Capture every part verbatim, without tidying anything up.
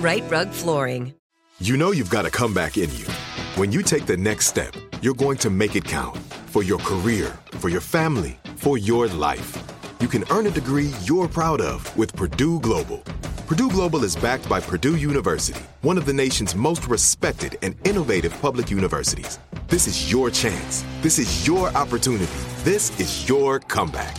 Rite Rug Flooring. You know you've got a comeback in you. When you take the next step, you're going to make it count. For your career, for your family, for your life. You can earn a degree you're proud of with Purdue Global. Purdue Global is backed by Purdue University, one of the nation's most respected and innovative public universities. This is your chance. This is your opportunity. This is your comeback.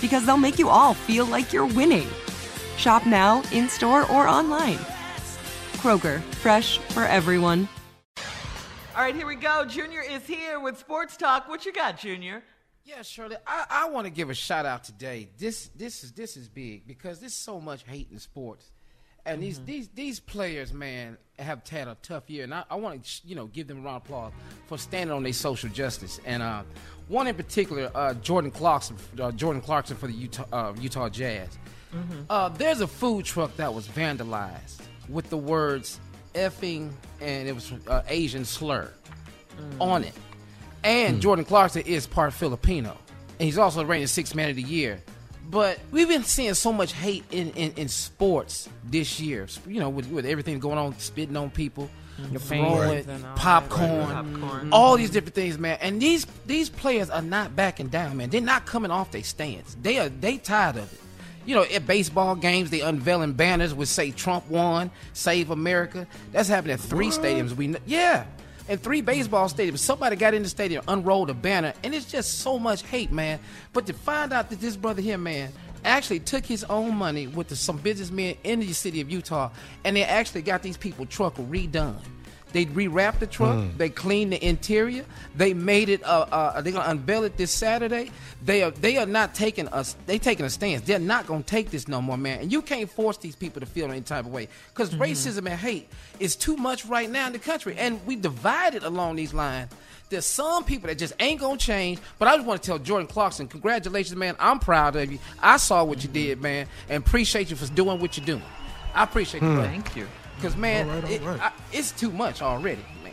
because they'll make you all feel like you're winning. Shop now, in-store, or online. Kroger, fresh for everyone. All right, here we go. Junior is here with Sports Talk. What you got, Junior? Yeah, Shirley, I, I want to give a shout-out today. This this is this is big, because there's so much hate in sports. And mm-hmm. these, these these players, man, have had a tough year. And I, I want to, you know, give them a round of applause for standing on their social justice. And uh, one in particular, uh, Jordan Clarkson, uh, Jordan Clarkson for the Utah, uh, Utah Jazz. Mm-hmm. Uh, there's a food truck that was vandalized with the words effing, and it was uh, Asian slur mm. on it. And mm. Jordan Clarkson is part Filipino. And he's also rated sixth man of the year. But we've been seeing so much hate in, in, in sports this year, you know, with, with everything going on, spitting on people, mm-hmm. throwing right. popcorn, right. popcorn, all these different things, man. And these these players are not backing down, man. They're not coming off their stance. They are they tired of it. You know, at baseball games, they unveiling banners with say Trump won, save America. That's happened at three what? stadiums. We yeah. And three baseball stadiums. Somebody got in the stadium, unrolled a banner, and it's just so much hate, man. But to find out that this brother here, man, actually took his own money with the, some businessmen in the city of Utah, and they actually got these people's truck redone. They rewrapped the truck. Mm. They cleaned the interior. They made it. Uh, uh, they're gonna unveil it this Saturday. They are. They are not taking us. They taking a stance. They're not gonna take this no more, man. And you can't force these people to feel any type of way, because mm-hmm. racism and hate is too much right now in the country, and we divided along these lines. There's some people that just ain't gonna change. But I just want to tell Jordan Clarkson, congratulations, man. I'm proud of you. I saw what mm-hmm. you did, man, and appreciate you for doing what you're doing. I appreciate mm. you. Thank you. Because, man, all right, all it, right. I, it's too much already, man.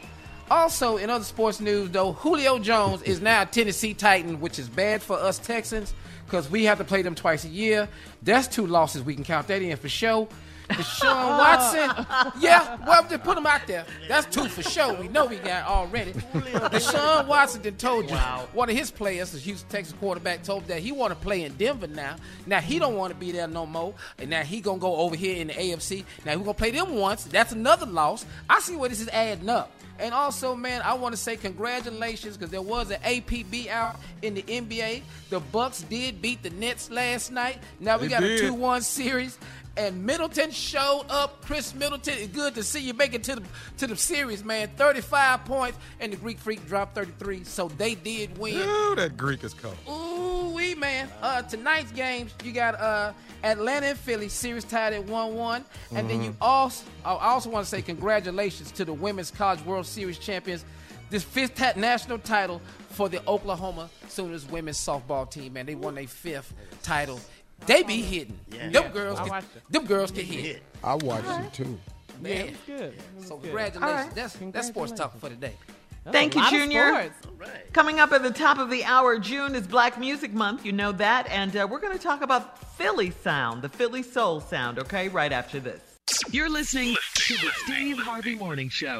Also, in other sports news, though, Julio Jones is now a Tennessee Titan, which is bad for us Texans because we have to play them twice a year. That's two losses. We can count that in for sure. Deshaun Watson, yeah, well, just put him out there. That's two for sure. We know we got already. Deshaun Watson then told you wow. one of his players, the Houston Texans quarterback, told him that he want to play in Denver now. Now he don't want to be there no more, and now he gonna go over here in the A F C. Now we gonna play them once. That's another loss. I see where this is adding up. And also, man, I want to say congratulations, because there was an A P B out in the N B A. The Bucks did beat the Nets last night. Now we they got did. a two one series. and Middleton showed up. Chris Middleton, it's good to see you make it to the to the series, man. thirty-five points, and the Greek Freak dropped thirty-three, so they did win. Ooh, that Greek is cold. Ooh, wee, man. Uh, tonight's games, you got uh, Atlanta and Philly, series tied at one one. And mm-hmm. then you also, I also want to say congratulations to the Women's College World Series champions. This fifth t- national title for the Oklahoma Sooners women's softball team, man. They won their fifth title. They be hitting. Yeah. Them, yeah. Girls can, them girls can hit. hit. I watched right. it, too. Man. Yeah, it was good. It was so good. Congratulations. Right. That's, congratulations. That's sports talk for today. Thank you, Junior. Right. Coming up at the top of the hour, June is Black Music Month. You know that. And uh, we're going to talk about Philly sound, the Philly soul sound, okay, right after this. You're listening to the Steve Harvey Morning Show.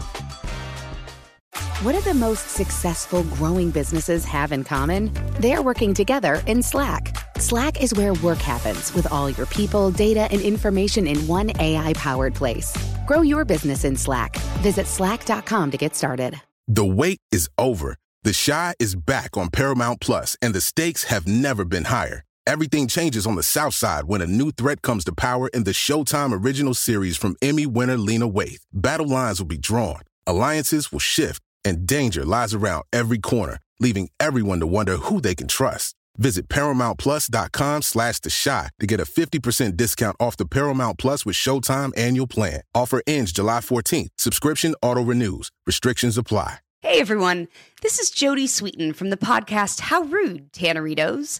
What do the most successful growing businesses have in common? They're working together in Slack. Slack is where work happens with all your people, data, and information in one A I-powered place. Grow your business in Slack. Visit slack dot com to get started. The wait is over. The Chi is back on Paramount+, and the stakes have never been higher. Everything changes on the South Side when a new threat comes to power in the Showtime original series from Emmy winner Lena Waithe. Battle lines will be drawn, alliances will shift, and danger lies around every corner, leaving everyone to wonder who they can trust. Visit ParamountPlus.com slash The Chi to get a fifty percent discount off the Paramount Plus with Showtime annual plan. Offer ends July fourteenth. Subscription auto-renews. Restrictions apply. Hey, everyone. This is Jodie Sweetin from the podcast How Rude, Tanneritos.